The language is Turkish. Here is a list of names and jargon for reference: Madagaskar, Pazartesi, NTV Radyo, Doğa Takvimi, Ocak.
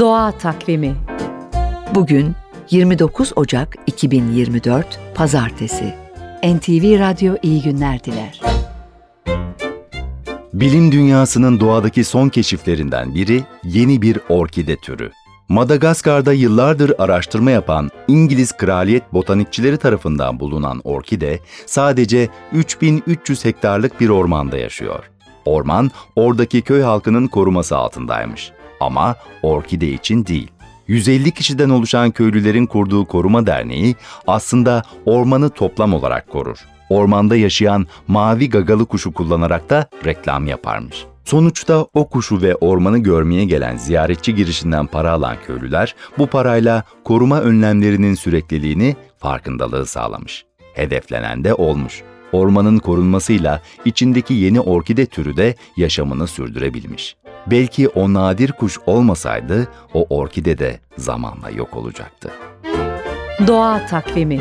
Doğa Takvimi. Bugün 29 Ocak 2024 Pazartesi. NTV Radyo iyi günler diler. Bilim dünyasının doğadaki son keşiflerinden biri yeni bir orkide türü. Madagaskar'da yıllardır araştırma yapan İngiliz kraliyet botanikçileri tarafından bulunan orkide sadece 3300 hektarlık bir ormanda yaşıyor. Orman oradaki köy halkının koruması altındaymış. Ama orkide için değil. 150 kişiden oluşan köylülerin kurduğu koruma derneği aslında ormanı toplam olarak korur. Ormanda yaşayan mavi gagalı kuşu kullanarak da reklam yaparmış. Sonuçta o kuşu ve ormanı görmeye gelen ziyaretçi girişinden para alan köylüler bu parayla koruma önlemlerinin sürekliliğini, farkındalığı sağlamış. Hedeflenen de olmuş. Ormanın korunmasıyla içindeki yeni orkide türü de yaşamını sürdürebilmiş. Belki o nadir kuş olmasaydı o orkide de zamanla yok olacaktı. Doğa Takvimi.